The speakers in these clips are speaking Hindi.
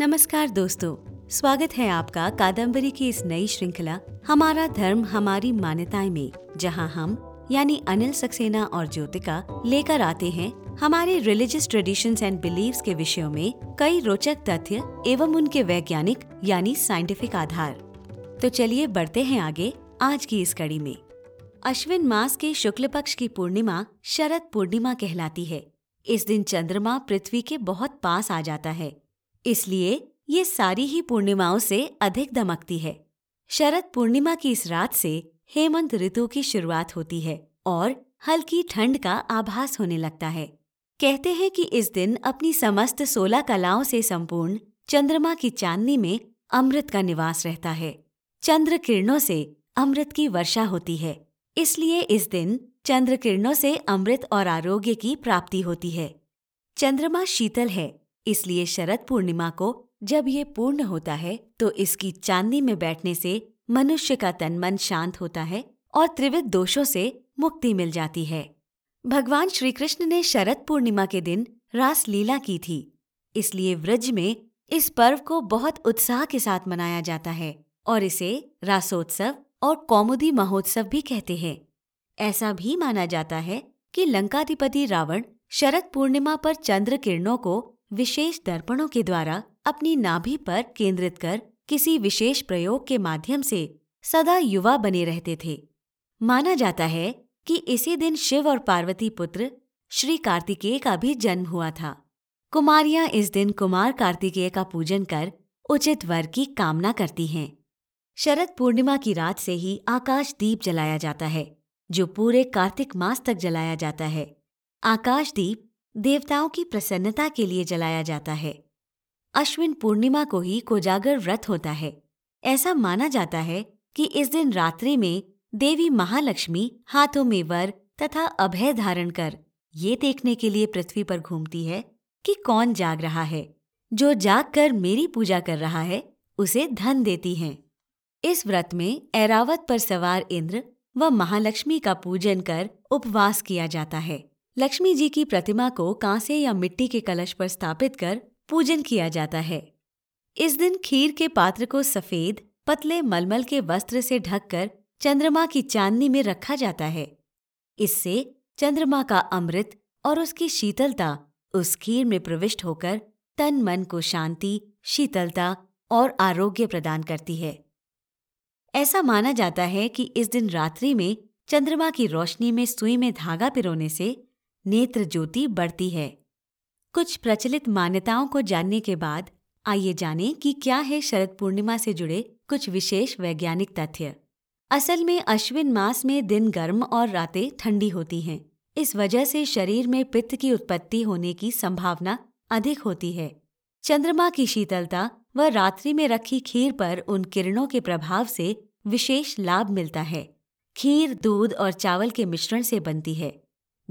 नमस्कार दोस्तों, स्वागत है आपका कादम्बरी की इस नई श्रृंखला हमारा धर्म हमारी मान्यताएं में, जहां हम यानी अनिल सक्सेना और ज्योतिका लेकर आते हैं हमारे रिलीजियस ट्रेडिशंस एंड बिलीव्स के विषयों में कई रोचक तथ्य एवं उनके वैज्ञानिक यानी साइंटिफिक आधार। तो चलिए बढ़ते हैं आगे आज की इस कड़ी में। अश्विन मास के शुक्ल पक्ष की पूर्णिमा शरद पूर्णिमा कहलाती है। इस दिन चंद्रमा पृथ्वी के बहुत पास आ जाता है, इसलिए ये सारी ही पूर्णिमाओं से अधिक दमकती है। शरद पूर्णिमा की इस रात से हेमंत ऋतु की शुरुआत होती है और हल्की ठंड का आभास होने लगता है। कहते हैं कि इस दिन अपनी समस्त 16 कलाओं से संपूर्ण चंद्रमा की चांदनी में अमृत का निवास रहता है। चंद्र किरणों से अमृत की वर्षा होती है, इसलिए इस दिन चंद्र किरणों से अमृत और आरोग्य की प्राप्ति होती है। चंद्रमा शीतल है, इसलिए शरद पूर्णिमा को जब ये पूर्ण होता है तो इसकी चांदनी में बैठने से मनुष्य का तन मन शांत होता है और त्रिविध दोषों से मुक्ति मिल जाती है। भगवान श्री कृष्ण ने शरद पूर्णिमा के दिन रास लीला की थी, इसलिए व्रज में इस पर्व को बहुत उत्साह के साथ मनाया जाता है और इसे रासोत्सव और कौमुदी महोत्सव भी कहते हैं। ऐसा भी माना जाता है कि लंकाधिपति रावण शरद पूर्णिमा पर चंद्र किरणों को विशेष दर्पणों के द्वारा अपनी नाभि पर केंद्रित कर किसी विशेष प्रयोग के माध्यम से सदा युवा बने रहते थे। माना जाता है कि इसी दिन शिव और पार्वती पुत्र श्री कार्तिकेय का भी जन्म हुआ था। कुमारियां इस दिन कुमार कार्तिकेय का पूजन कर उचित वर की कामना करती हैं। शरद पूर्णिमा की रात से ही आकाश दीप जलाया जाता है, जो पूरे कार्तिक मास तक जलाया जाता है। आकाश दीप देवताओं की प्रसन्नता के लिए जलाया जाता है। अश्विन पूर्णिमा को ही कोजागर व्रत होता है। ऐसा माना जाता है कि इस दिन रात्रि में देवी महालक्ष्मी हाथों में वर तथा अभय धारण कर ये देखने के लिए पृथ्वी पर घूमती है कि कौन जाग रहा है। जो जाग कर मेरी पूजा कर रहा है उसे धन देती हैं। इस व्रत में एरावत पर सवार इंद्र व महालक्ष्मी का पूजन कर उपवास किया जाता है। लक्ष्मी जी की प्रतिमा को कांसे या मिट्टी के कलश पर स्थापित कर पूजन किया जाता है। इस दिन खीर के पात्र को सफेद पतले मलमल के वस्त्र से ढककर चंद्रमा की चांदनी में रखा जाता है। इससे चंद्रमा का अमृत और उसकी शीतलता उस खीर में प्रविष्ट होकर तन मन को शांति, शीतलता और आरोग्य प्रदान करती है। ऐसा माना जाता है कि इस दिन रात्रि में चंद्रमा की रोशनी में सुई में धागा पिरोने से नेत्र ज्योति बढ़ती है। कुछ प्रचलित मान्यताओं को जानने के बाद आइए जानें कि क्या है शरद पूर्णिमा से जुड़े कुछ विशेष वैज्ञानिक तथ्य। असल में अश्विन मास में दिन गर्म और रातें ठंडी होती हैं। इस वजह से शरीर में पित्त की उत्पत्ति होने की संभावना अधिक होती है। चंद्रमा की शीतलता व रात्रि में रखी खीर पर उन किरणों के प्रभाव से विशेष लाभ मिलता है। खीर दूध और चावल के मिश्रण से बनती है।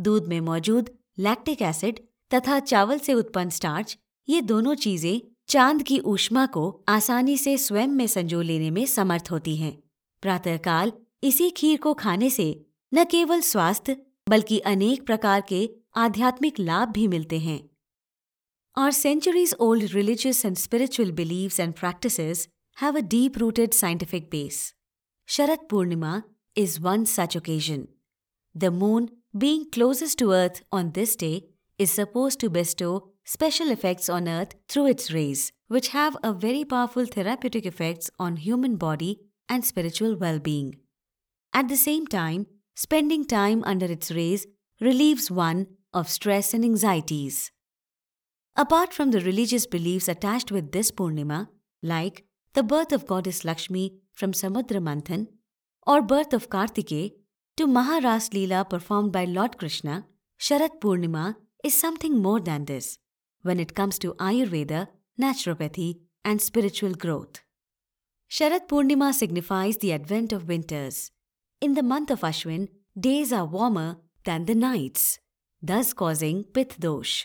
दूध में मौजूद लैक्टिक एसिड तथा चावल से उत्पन्न स्टार्च, ये दोनों चीजें चांद की ऊष्मा को आसानी से स्वयं में संजो लेने में समर्थ होती हैं। प्रातःकाल इसी खीर को खाने से न केवल स्वास्थ्य बल्कि अनेक प्रकार के आध्यात्मिक लाभ भी मिलते हैं। Our centuries-old religious and spiritual beliefs and practices have a deep-rooted scientific base. Sharad Purnima is one such occasion. The moon, being closest to Earth on this day, is supposed to bestow special effects on Earth through its rays, which have a very powerful therapeutic effects on human body and spiritual well-being. At the same time, spending time under its rays relieves one of stress and anxieties. Apart from the religious beliefs attached with this Purnima, like the birth of Goddess Lakshmi from Samudra Manthan or birth of Kartikeya to Maharas Leela performed by Lord Krishna, Sharad Purnima is something more than this when it comes to Ayurveda, Naturopathy and spiritual growth. Sharad Purnima signifies the advent of winters. In the month of Ashwin, days are warmer than the nights, thus causing Pith Dosh.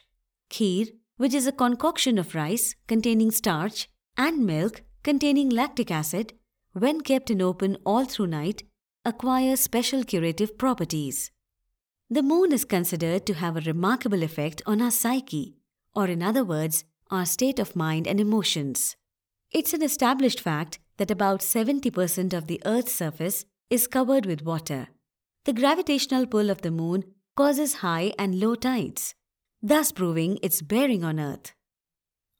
Kheer, which is a concoction of rice containing starch and milk containing lactic acid, when kept in open all through night, acquires special curative properties. The moon is considered to have a remarkable effect on our psyche, or in other words, our state of mind and emotions. It's an established fact that about 70% of the Earth's surface is covered with water. The gravitational pull of the moon causes high and low tides, thus proving its bearing on Earth.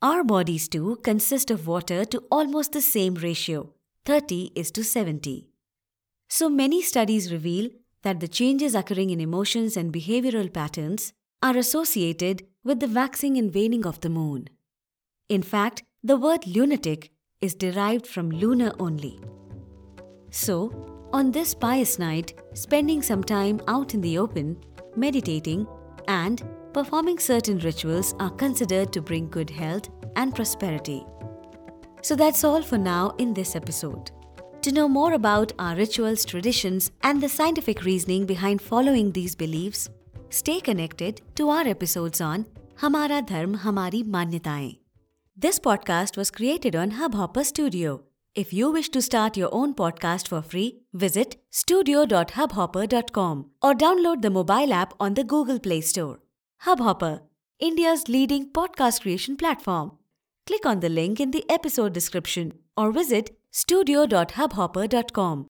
Our bodies too consist of water to almost the same ratio, 30:70. So many studies reveal that the changes occurring in emotions and behavioral patterns are associated with the waxing and waning of the moon. In fact, the word lunatic is derived from lunar only. So, on this pious night, spending some time out in the open, meditating and performing certain rituals are considered to bring good health and prosperity. So that's all for now in this episode. To know more about our rituals, traditions and the scientific reasoning behind following these beliefs, stay connected to our episodes on हमारा धर्म हमारी मान्यताएं. This podcast was created on Hubhopper Studio. If you wish to start your own podcast for free, visit studio.hubhopper.com or download the mobile app on the Google Play Store. Hubhopper, India's leading podcast creation platform. Click on the link in the episode description or visit studio.hubhopper.com.